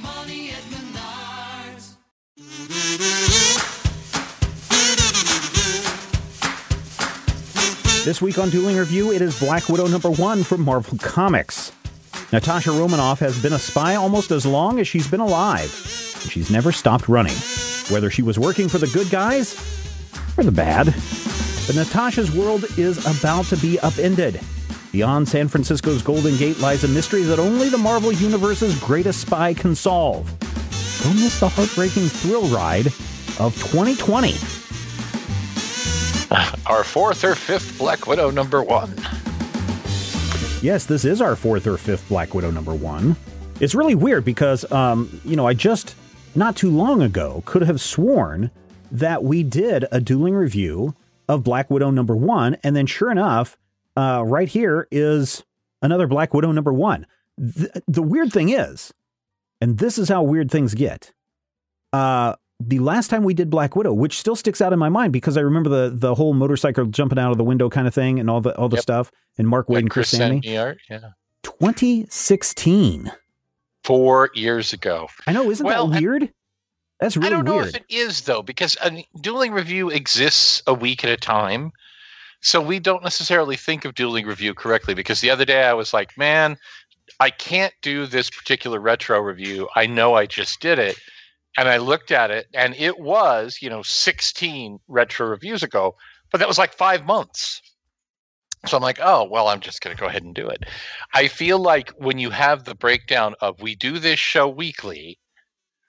money at Menards. This week on Dueling Review, it is Black Widow #1 from Marvel Comics. Natasha Romanoff has been a spy almost as long as she's been alive, and she's never stopped running, whether she was working for the good guys or the bad. But Natasha's world is about to be upended. Beyond San Francisco's Golden Gate lies a mystery that only the Marvel Universe's greatest spy can solve. Don't miss the heartbreaking thrill ride of 2020. Our fourth or fifth Black Widow #1. Yes, this is our fourth or fifth Black Widow #1. It's really weird because, I just not too long ago could have sworn that we did a dueling review of Black Widow #1. And then sure enough, right here is another Black Widow #1. The weird thing is, and this is how weird things get, the last time we did Black Widow, which still sticks out in my mind because I remember the whole motorcycle jumping out of the window kind of thing and all the stuff, and Mark Waid and Chris Sanny. 2016. 4 years ago. I know, isn't that weird? That's really weird. I don't know if it is, though, because a dueling review exists a week at a time. So we don't necessarily think of dueling review correctly, because the other day I was like, man, I can't do this particular retro review. I know I just did it. And I looked at it, and it was, 16 retro reviews ago, but that was like 5 months. So I'm like, oh, well, I'm just going to go ahead and do it. I feel like when you have the breakdown of we do this show weekly,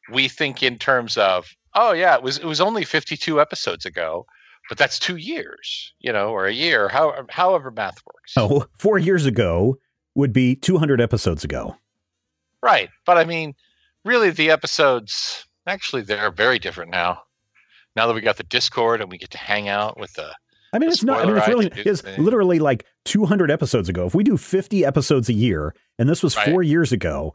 we think in terms of, oh, yeah, it was only 52 episodes ago, but that's 2 years, or a year, however math works. Oh, 4 years ago would be 200 episodes ago. Right. But I mean, really, the episodes... Actually, they're very different now. Now that we got the Discord and we get to hang out with the... I mean, it's literally like 200 episodes ago. If we do 50 episodes a year, and this was 4 years ago,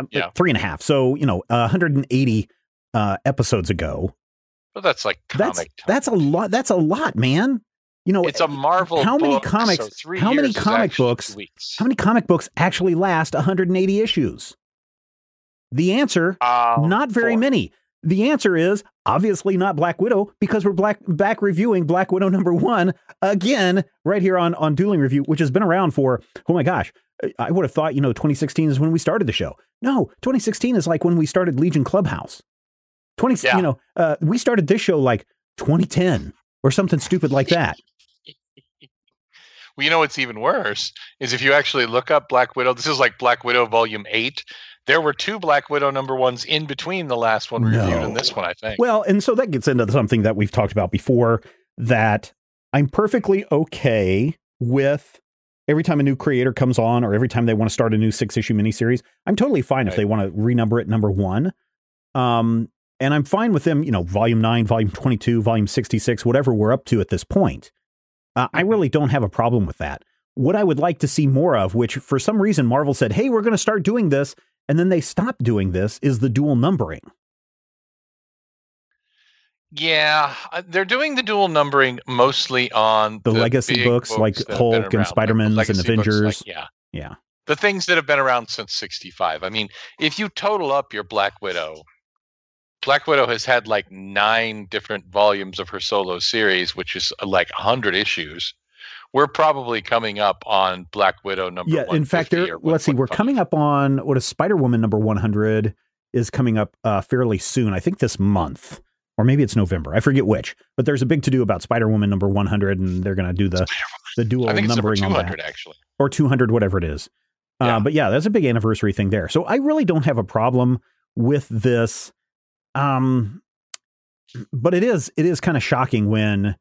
like 3.5. So, 180 episodes ago. Well, that's like comic. That's a lot. That's a lot, man. It's a Marvel how many book, comics? So 3 years how many comic books? 2 weeks. How many comic books actually last 180 issues? The answer, not very many. The answer is obviously not Black Widow, because we're back reviewing Black Widow #1 again right here on Dueling Review, which has been around for, oh my gosh, I would have thought, 2016 is when we started the show. No, 2016 is like when we started Legion Clubhouse. We started this show like 2010 or something stupid like that. Well, what's even worse is if you actually look up Black Widow, this is like Black Widow Volume 8. There were two Black Widow #1s in between the last one we reviewed and this one, I think. Well, and so that gets into something that we've talked about before, that I'm perfectly okay with every time a new creator comes on or every time they want to start a new 6-issue miniseries. I'm totally fine if they want to renumber it #1. And I'm fine with them, Volume 9, Volume 22, Volume 66, whatever we're up to at this point. I really don't have a problem with that. What I would like to see more of, which for some reason Marvel said, hey, we're going to start doing this, and then they stopped doing this, is the dual numbering. Yeah, they're doing the dual numbering mostly on the legacy books like Hulk and Spider-Man and Avengers. Yeah. The things that have been around since 65. I mean, if you total up your Black Widow has had like 9 different volumes of her solo series, which is like 100 issues. We're probably coming up on Black Widow #1. Yeah, in fact, we're coming up on Spider-Woman #100 is coming up fairly soon. I think this month, or maybe it's November. I forget which. But there's a big to do about Spider-Woman #100, and they're going to do the dual numbering on that, actually, or 200, whatever it is. Yeah. But yeah, that's a big anniversary thing there. So I really don't have a problem with this. But it is kind of shocking when,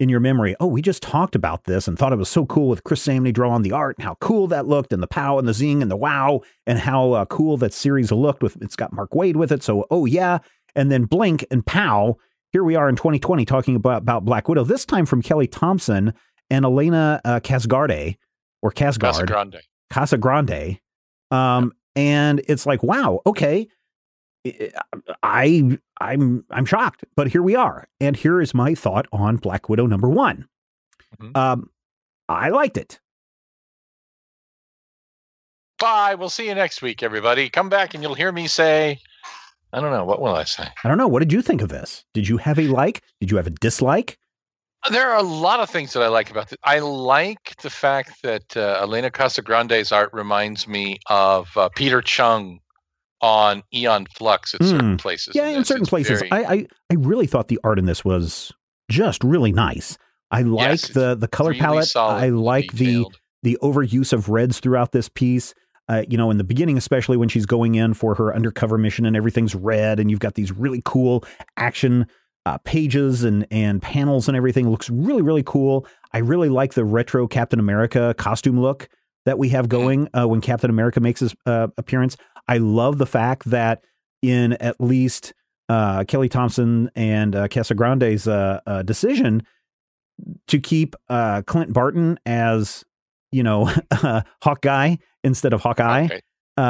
in your memory, oh, we just talked about this and thought it was so cool with Chris Sanny drawing the art and how cool that looked, and the pow and the zing and the wow, and how cool that series looked with, it's got Mark Waid with it. So, oh yeah. and then blink and pow, here we are in 2020 talking about Black Widow, this time from Kelly Thompson and Elena Casagrande, or Casagrande. And it's like, wow, okay, I'm shocked, but here we are. And here is my thought on Black Widow number one. Mm-hmm. I liked it. Bye. We'll see you next week, everybody. Come back and you'll hear me say, I don't know. What will I say? I don't know. What did you think of this? Did you have a like? Did you have a dislike? There are a lot of things that I like about this. I like the fact that Elena Casagrande's art reminds me of Peter Chung on Eon Flux at certain places. Yeah, in certain places. Very... I really thought the art in this was just really nice. I like the color really palette. I like the overuse of reds throughout this piece. You know, in the beginning, especially when she's going in for her undercover mission and everything's red and you've got these really cool action pages and panels and everything. It looks really, really cool. I really like the retro Captain America costume look that we have going when Captain America makes his appearance. I love the fact that in at least Kelly Thompson and Casagrande's decision to keep Clint Barton as, you know, Hawkeye instead of Hawkeye,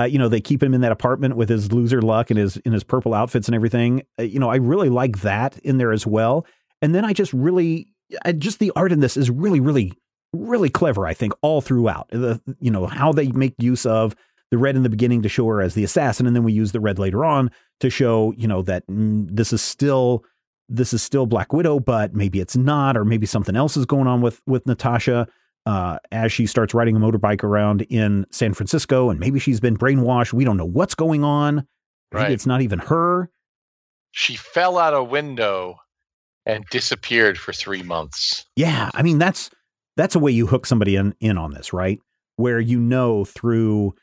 you know, they keep him in that apartment with his loser luck and in his purple outfits and everything. You know, I really like that in there as well. And then I just really, the art in this is really, really, really clever. I think all throughout you know, how they make use of the red in the beginning to show her as the assassin. And then we use the red later on to show, you know, that this is still Black Widow, but maybe it's not, or maybe something else is going on with Natasha. As she starts riding a motorbike around in San Francisco, and maybe she's been brainwashed. We don't know what's going on. Right. It's not even her. She fell out a window and disappeared for 3 months. Yeah. I mean, that's a way you hook somebody in on this, right? Where, you know, through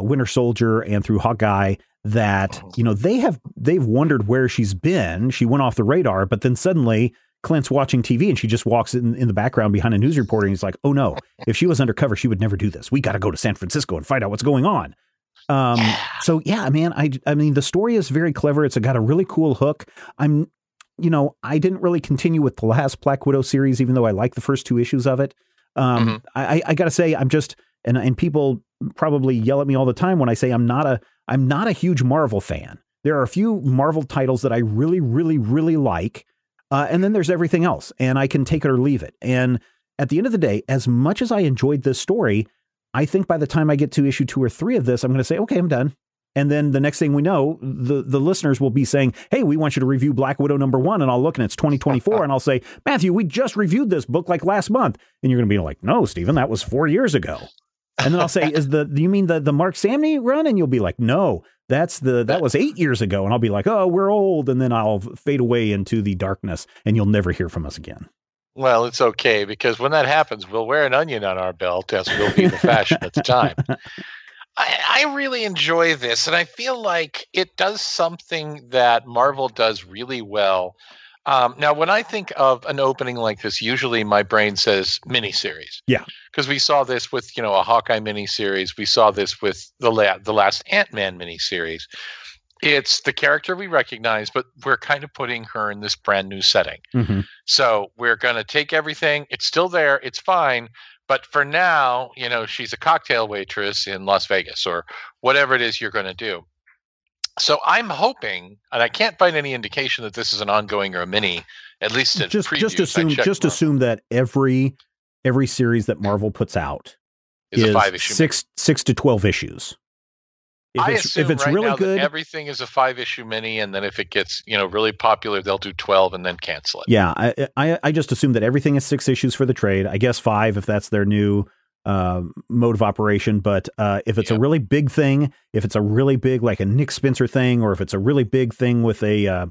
Winter Soldier and through Hawkeye that, you know, they've wondered where she's been. She went off the radar, but then suddenly Clint's watching TV and she just walks in the background behind a news reporter. And he's like, oh no, if she was undercover, she would never do this. We got to go to San Francisco and find out what's going on. So yeah, man, I mean, the story is very clever. It's got a really cool hook. You know, I didn't really continue with the last Black Widow series, even though I like the first 2 issues of it. I gotta say, I'm just, and people probably yell at me all the time when I say I'm not a huge Marvel fan. There are a few Marvel titles that I really, really, really like. And then there's everything else, and I can take it or leave it. And at the end of the day, as much as I enjoyed this story, I think by the time I get to issue 2 or 3 of this, I'm going to say, okay, I'm done. And then the next thing we know, the listeners will be saying, hey, we want you to review Black Widow number 1. And I'll look and it's 2024. And I'll say, Matthew, we just reviewed this book like last month. And you're going to be like, no, Stephen, that was 4 years ago. And then I'll say, you mean the Mark Samney run? And you'll be like, no, that was 8 years ago. And I'll be like, oh, we're old. And then I'll fade away into the darkness and you'll never hear from us again. Well, it's okay, because when that happens, we'll wear an onion on our belt as will be the fashion at the time. I really enjoy this. And I feel like it does something that Marvel does really well. Now, when I think of an opening like this, usually my brain says miniseries. Yeah. Because we saw this with, you know, a Hawkeye miniseries. We saw this with the last Ant-Man miniseries. It's the character we recognize, but we're kind of putting her in this brand new setting. Mm-hmm. So we're going to take everything. It's still there. It's fine. But for now, you know, she's a cocktail waitress in Las Vegas or whatever it is you're going to do. So I'm hoping, and I can't find any indication that this is an ongoing or a mini, at least in previews. Just assume that every series that Marvel puts out is a 5-issue, 6 to 12 issues. If it's right really now good, everything is a 5-issue mini, and then if it gets, you know, really popular, they'll do 12 and then cancel it. Yeah, I just assume that everything is 6 issues for the trade. I guess 5 if that's their new mode of operation, but if it's a really big thing, if it's a really big, like a Nick Spencer thing, or if it's a really big thing with a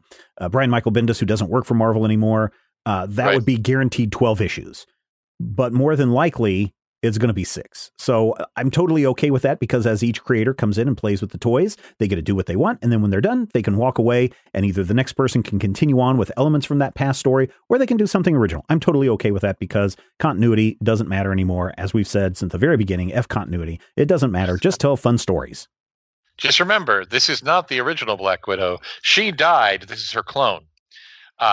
Brian Michael Bendis who doesn't work for Marvel anymore, that would be guaranteed 12 issues, but more than likely it's going to be 6. So I'm totally okay with that, because as each creator comes in and plays with the toys, they get to do what they want. And then when they're done, they can walk away, and either the next person can continue on with elements from that past story, or they can do something original. I'm totally okay with that, because continuity doesn't matter anymore. As we've said since the very beginning, F continuity, it doesn't matter. Just tell fun stories. Just remember, this is not the original Black Widow. She died. This is her clone.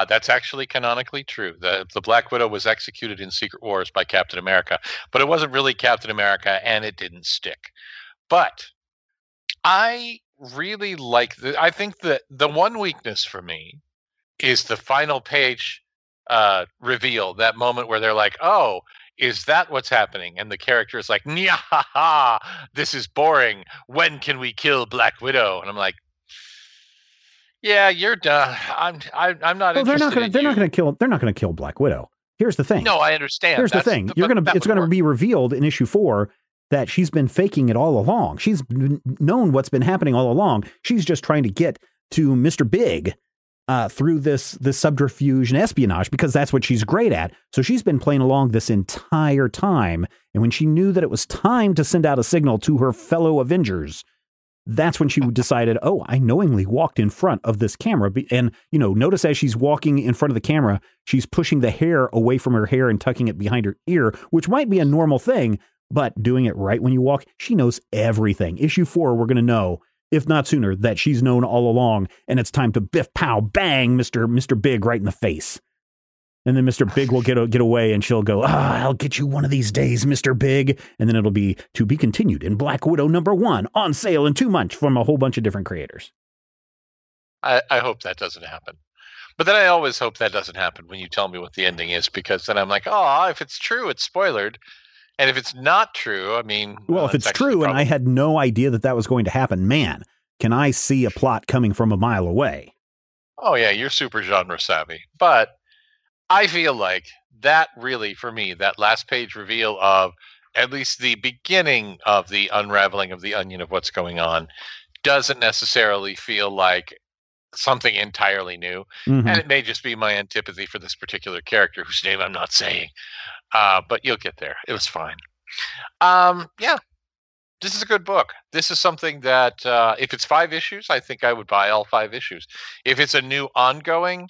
That's actually canonically true. The Black Widow was executed in Secret Wars by Captain America, but it wasn't really Captain America, and it didn't stick. But I really like I think that the one weakness for me is the final page reveal, that moment where they're like, oh, is that what's happening? And the character is like, "Nya-ha-ha, this is boring. When can we kill Black Widow?" And I'm like, yeah, you're done. I'm not. Well, They're not going to kill Black Widow. Here's the thing. No, I understand. Here's the thing. It's going to be revealed in issue 4 that she's been faking it all along. She's known what's been happening all along. She's just trying to get to Mr. Big through this subterfuge and espionage, because that's what she's great at. So she's been playing along this entire time. And when she knew that it was time to send out a signal to her fellow Avengers, that's when she decided, oh, I knowingly walked in front of this camera. And, notice as she's walking in front of the camera, she's pushing the hair away from her hair and tucking it behind her ear, which might be a normal thing, but doing it right when you walk, she knows everything. Issue 4, we're going to know, if not sooner, that she's known all along, and it's time to biff, pow, bang, Mr. Big right in the face. And then Mr. Big will get away, and she'll go, I'll get you one of these days, Mr. Big. And then it'll be to be continued in Black Widow #1 on sale in 2 months from a whole bunch of different creators. I hope that doesn't happen. But then I always hope that doesn't happen when you tell me what the ending is, because then I'm like, oh, if it's true, it's spoilered. And if it's not true, I mean... Well, if it's true and I had no idea that was going to happen, man, can I see a plot coming from a mile away? Oh, yeah, you're super genre savvy. But... I feel like that really, for me, that last page reveal of at least the beginning of the unraveling of the onion of what's going on doesn't necessarily feel like something entirely new. Mm-hmm. And it may just be my antipathy for this particular character, whose name I'm not saying. But you'll get there. It was fine. Yeah. This is a good book. This is something that if it's 5 issues, I think I would buy all 5 issues. If it's a new ongoing,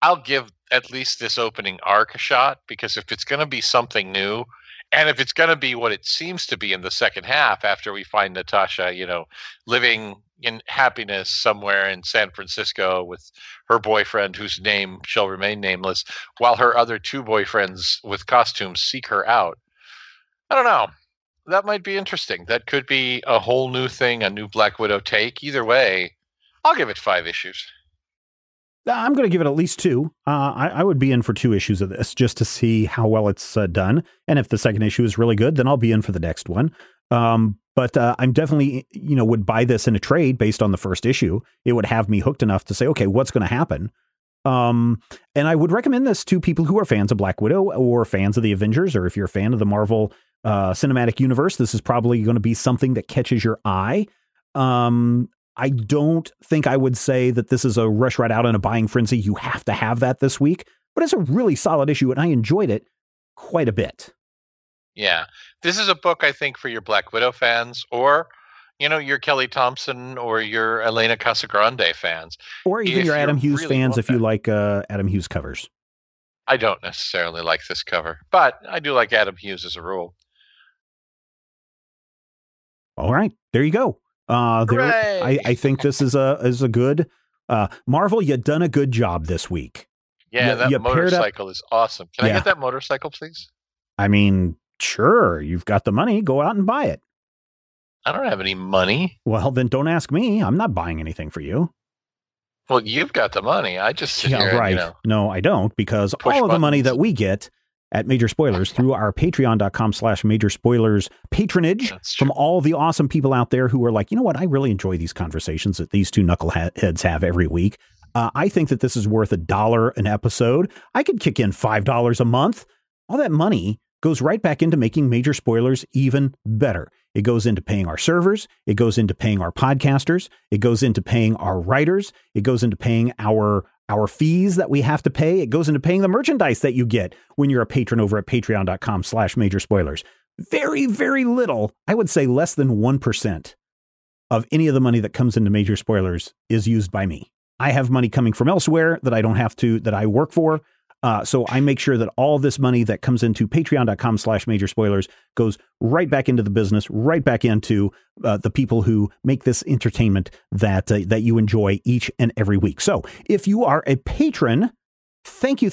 I'll give at least this opening arc a shot, because if it's going to be something new, and if it's going to be what it seems to be in the second half, after we find Natasha, living in happiness somewhere in San Francisco with her boyfriend, whose name shall remain nameless, while her other 2 boyfriends with costumes seek her out. I don't know. That might be interesting. That could be a whole new thing, a new Black Widow take. Either way, I'll give it 5 issues. I'm going to give it at least 2. I would be in for 2 issues of this just to see how well it's done. And if the second issue is really good, then I'll be in for the next one. But I'm definitely, would buy this in a trade based on the first issue. It would have me hooked enough to say, okay, what's going to happen? And I would recommend this to people who are fans of Black Widow or fans of the Avengers, or if you're a fan of the Marvel Cinematic Universe, this is probably going to be something that catches your eye. I don't think I would say that this is a rush right out in a buying frenzy. You have to have that this week, but it's a really solid issue, and I enjoyed it quite a bit. Yeah, this is a book, I think, for your Black Widow fans, or, your Kelly Thompson or your Elena Casagrande fans. Or even your Adam Hughes really fans if you like Adam Hughes covers. I don't necessarily like this cover, but I do like Adam Hughes as a rule. All right, there you go. I think this is a good Marvel. You done a good job this week. Yeah, that motorcycle is awesome. Can I get that motorcycle, please? I mean, sure. You've got the money. Go out and buy it. I don't have any money. Well, then don't ask me. I'm not buying anything for you. Well, you've got the money. I just sit here right. And, no, I don't, because all of the money that we get at Major Spoilers through our patreon.com/Major Spoilers patronage from all the awesome people out there who are like, you know what? I really enjoy these conversations that these 2 knuckleheads have every week. I think that this is worth $1 an episode. I could kick in $5 a month. All that money goes right back into making Major Spoilers even better. It goes into paying our servers. It goes into paying our podcasters. It goes into paying our writers. It goes into paying our fees that we have to pay. It goes into paying the merchandise that you get when you're a patron over at patreon.com/Major Spoilers. Very, very little, I would say less than 1% of any of the money that comes into Major Spoilers is used by me. I have money coming from elsewhere that I don't have to, that I work for. So I make sure that all this money that comes into patreon.com/majorspoilers goes right back into the business, right back into the people who make this entertainment that that you enjoy each and every week. So if you are a patron, thank you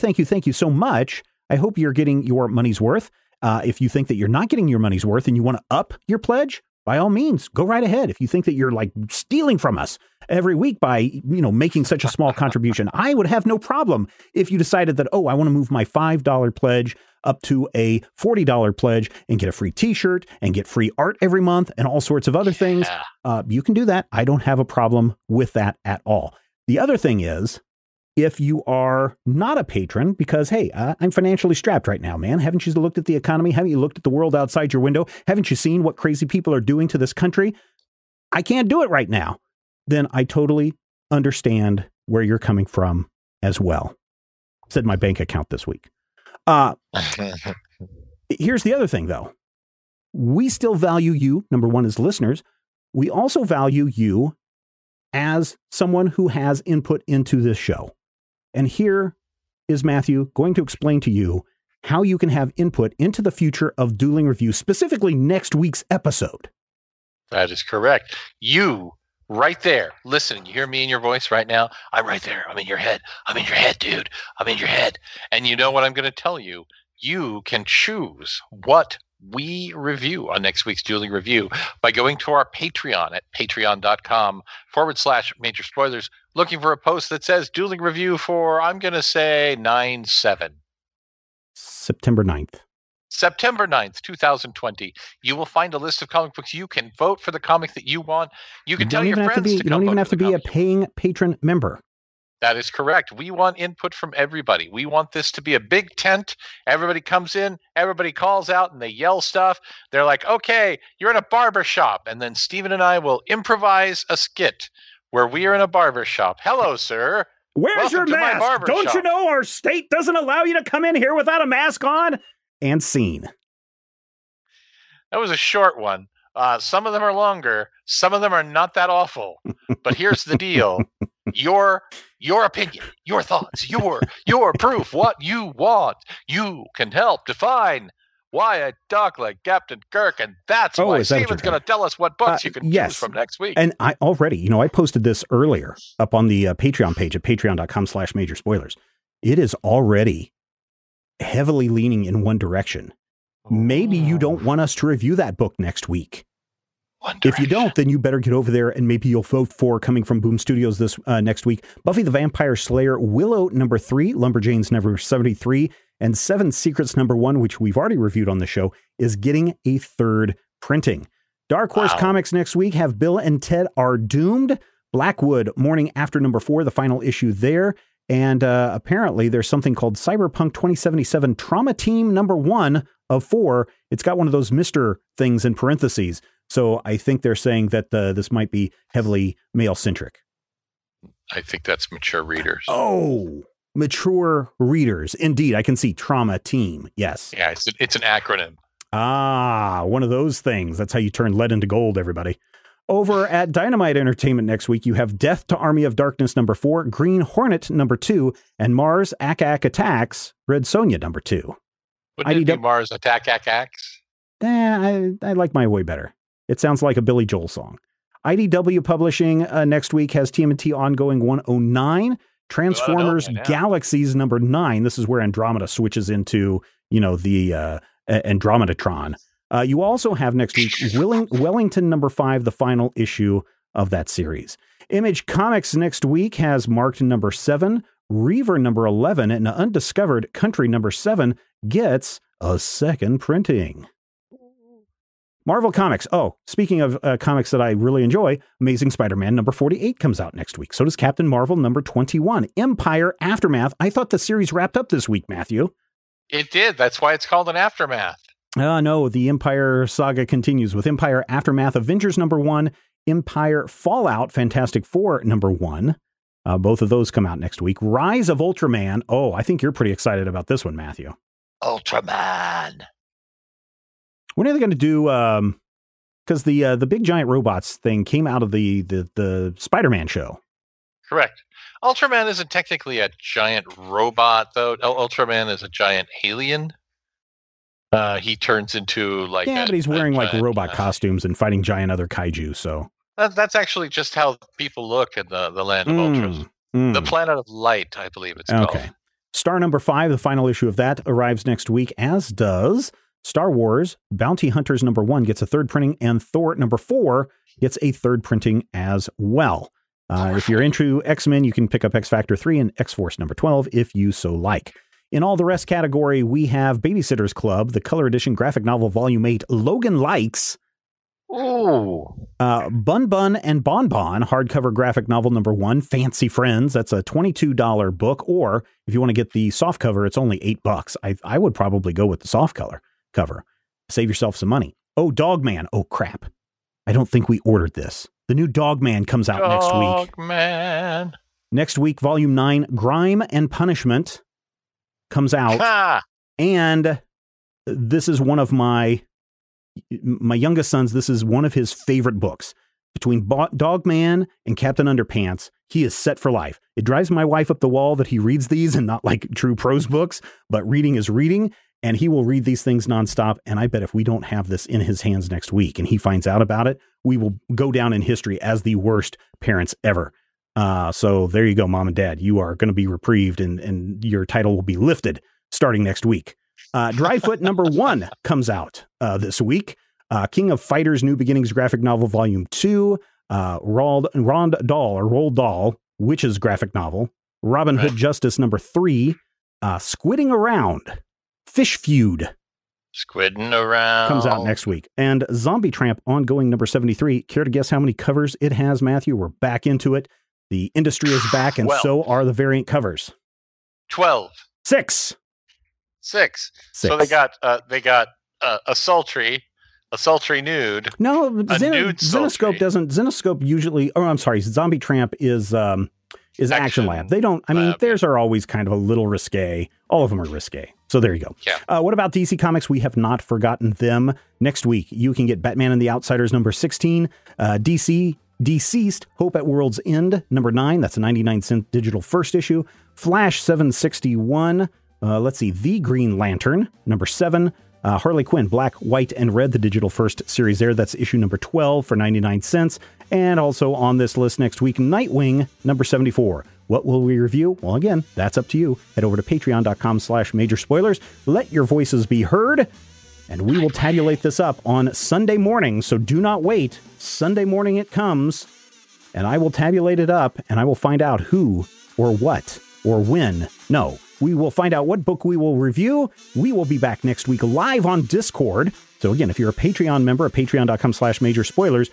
so much. I hope you're getting your money's worth. If you think that you're not getting your money's worth and you want to up your pledge, by all means, go right ahead. If you think that you're like stealing from us every week by, you know, making such a small contribution, I would have no problem if you decided that, oh, I want to move my $5 pledge up to a $40 pledge and get a free t-shirt and get free art every month and all sorts of other things. You can do that. I don't have a problem with that at all. The other thing is, if you are not a patron, because, hey, I'm financially strapped right now, man. Haven't you looked at the economy? Haven't you looked at the world outside your window? Haven't you seen what crazy people are doing to this country? I can't do it right now. Then I totally understand where you're coming from as well, said my bank account this week. Here's the other thing, though. We still value you, number one, as listeners. We also value you as someone who has input into this show. And here is Matthew going to explain to you how you can have input into the future of Dueling Review, specifically next week's episode. That is correct. You, right there, listen, you hear me in your voice right now? I'm right there. I'm in your head. I'm in your head, dude. I'm in your head. And you know what I'm going to tell you? You can choose what we review on next week's Dueling Review by going to our Patreon at patreon.com/majorspoilers, looking for a post that says Dueling Review for, I'm going to say, 9/7. September 9th. September 9th, 2020. You will find a list of comic books. You can vote for the comic that you want. You can tell your friends to come vote. You don't even have to be a paying patron member. That is correct. We want input from everybody. We want this to be a big tent. Everybody comes in, everybody calls out, and they yell stuff. They're like, okay, you're in a barbershop. And then Stephen and I will improvise a skit where we are in a barbershop. Hello, sir. Where's your mask? Don't you know our state doesn't allow you to come in here without a mask on? And scene. That was a short one. Some of them are longer. Some of them are not that awful. But here's the deal. Your opinion, your thoughts, your proof, what you want, you can help define why I talk like Captain Kirk, and that's why Steven's going to tell us what books you can choose from next week. And I already, you know, I posted this earlier up on the Patreon page at patreon.com/majorspoilers. It is already heavily leaning in one direction. Maybe you don't want us to review that book next week. If you don't, then you better get over there and maybe you'll vote for coming from Boom Studios this next week. Buffy the Vampire Slayer, Willow #3, Lumberjanes #73, and Seven Secrets #1, which we've already reviewed on the show, is getting a third printing. Dark Horse Comics next week have Bill and Ted Are Doomed, Blackwood Morning After #4, the final issue there. And apparently there's something called Cyberpunk 2077 Trauma Team #1 of 4. It's got one of those Mr. things in parentheses. So I think they're saying that this might be heavily male-centric. I think that's mature readers. Oh, mature readers. Indeed, I can see Trauma Team. Yes. Yeah, it's an acronym. Ah, one of those things. That's how you turn lead into gold, everybody. Over at Dynamite Entertainment next week, you have Death to Army of Darkness #4, Green Hornet #2, and Mars Ack Attacks Red Sonja #2. Wouldn't it be Mars Attack Axe? I like my way better. It sounds like a Billy Joel song. IDW Publishing next week has TMNT Ongoing 109, Transformers Galaxies #9. This is where Andromeda switches into, you know, the Andromedatron. You also have next week Wellington #5, the final issue of that series. Image Comics next week has Marked #7, Reaver #11, and Undiscovered Country #7 gets a second printing. Marvel Comics. Oh, speaking of comics that I really enjoy, Amazing Spider-Man #48 comes out next week. So does Captain Marvel #21. Empire Aftermath. I thought the series wrapped up this week, Matthew. It did. That's why it's called an Aftermath. No, the Empire saga continues with Empire Aftermath, Avengers #1, Empire Fallout, Fantastic Four #1. Both of those come out next week. Rise of Ultraman. Oh, I think you're pretty excited about this one, Matthew. Ultraman. When are they going to do, because the big giant robots thing came out of the Spider-Man show. Correct. Ultraman isn't technically a giant robot, though. Ultraman is a giant alien. He turns into like... Yeah, but he's wearing like robot costumes and fighting giant other kaiju, so... That's actually just how people look in the Land of Ultras. The Planet of Light, I believe it's called. Okay. Star number 5, the final issue of that, arrives next week, as does Star Wars. Bounty Hunters number 1 gets a third printing, and Thor number 4 gets a third printing as well. If you're into X-Men, you can pick up X-Factor 3 and X-Force number 12 if you so like. In all the rest category, we have Babysitter's Club, the color edition graphic novel volume 8, Logan Likes. Ooh. Bun Bun and Bon Bon, hardcover graphic novel number 1, Fancy Friends. That's a $22 book. Or if you want to get the soft cover, it's only $8. I would probably go with the soft cover. Save yourself some money. Oh, Dogman. Oh, crap. I don't think we ordered this. The new Dogman comes out next week. Dogman. Next week, volume 9, Grime and Punishment comes out. Ha! And this is one of my youngest son's, this is one of his favorite books. Between Dogman and Captain Underpants, he is set for life. It drives my wife up the wall that he reads these and not like true prose books, but reading is reading, and he will read these things nonstop. And I bet if we don't have this in his hands next week and he finds out about it, we will go down in history as the worst parents ever. So there you go, Mom and Dad. You are going to be reprieved, and your title will be lifted starting next week. Dryfoot number 1 comes out this week. King of Fighters New Beginnings graphic novel volume 2. Roald Dahl, Witch's graphic novel. Robin Hood Justice number 3. Squidding Around. Fish Feud. Squidding Around. Comes out next week. And Zombie Tramp ongoing number 73. Care to guess how many covers it has, Matthew? We're back into it. The industry is back, and so are the variant covers. 12. 6. Six. So they got a sultry nude. No, Zenoscope usually. Oh, I'm sorry. Zombie Tramp is Action Lab. They don't. I mean, theirs are always kind of a little risque. All of them are risque. So there you go. Yeah. What about DC Comics? We have not forgotten them. Next week, you can get Batman and the Outsiders number 16. DC Deceased, Hope at World's End number 9. That's a 99-cent digital first issue. Flash 761. Let's see, The Green Lantern, number 7, Harley Quinn, Black, White, and Red, the digital first series there. That's issue number 12 for 99 cents. And also on this list next week, Nightwing, number 74. What will we review? Well, again, that's up to you. Head over to patreon.com/majorspoilers. Let your voices be heard, and we will tabulate this up on Sunday morning. So do not wait. Sunday morning it comes, and I will tabulate it up, and I will find out who or what or when. No. We will find out what book we will review. We will be back next week live on Discord. So again, if you're a Patreon member at patreon.com/majorspoilers,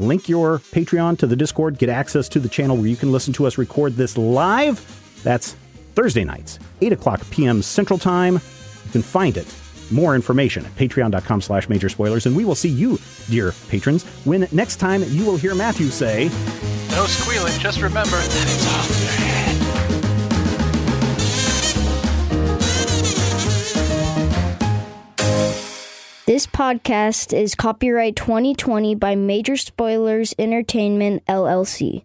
link your Patreon to the Discord, get access to the channel where you can listen to us record this live. That's Thursday nights, 8:00 p.m. Central Time. You can find it. More information at patreon.com/majorspoilers. And we will see you, dear patrons, when next time you will hear Matthew say, no squealing, just remember that it's off your head. This podcast is copyright 2020 by Major Spoilers Entertainment, LLC.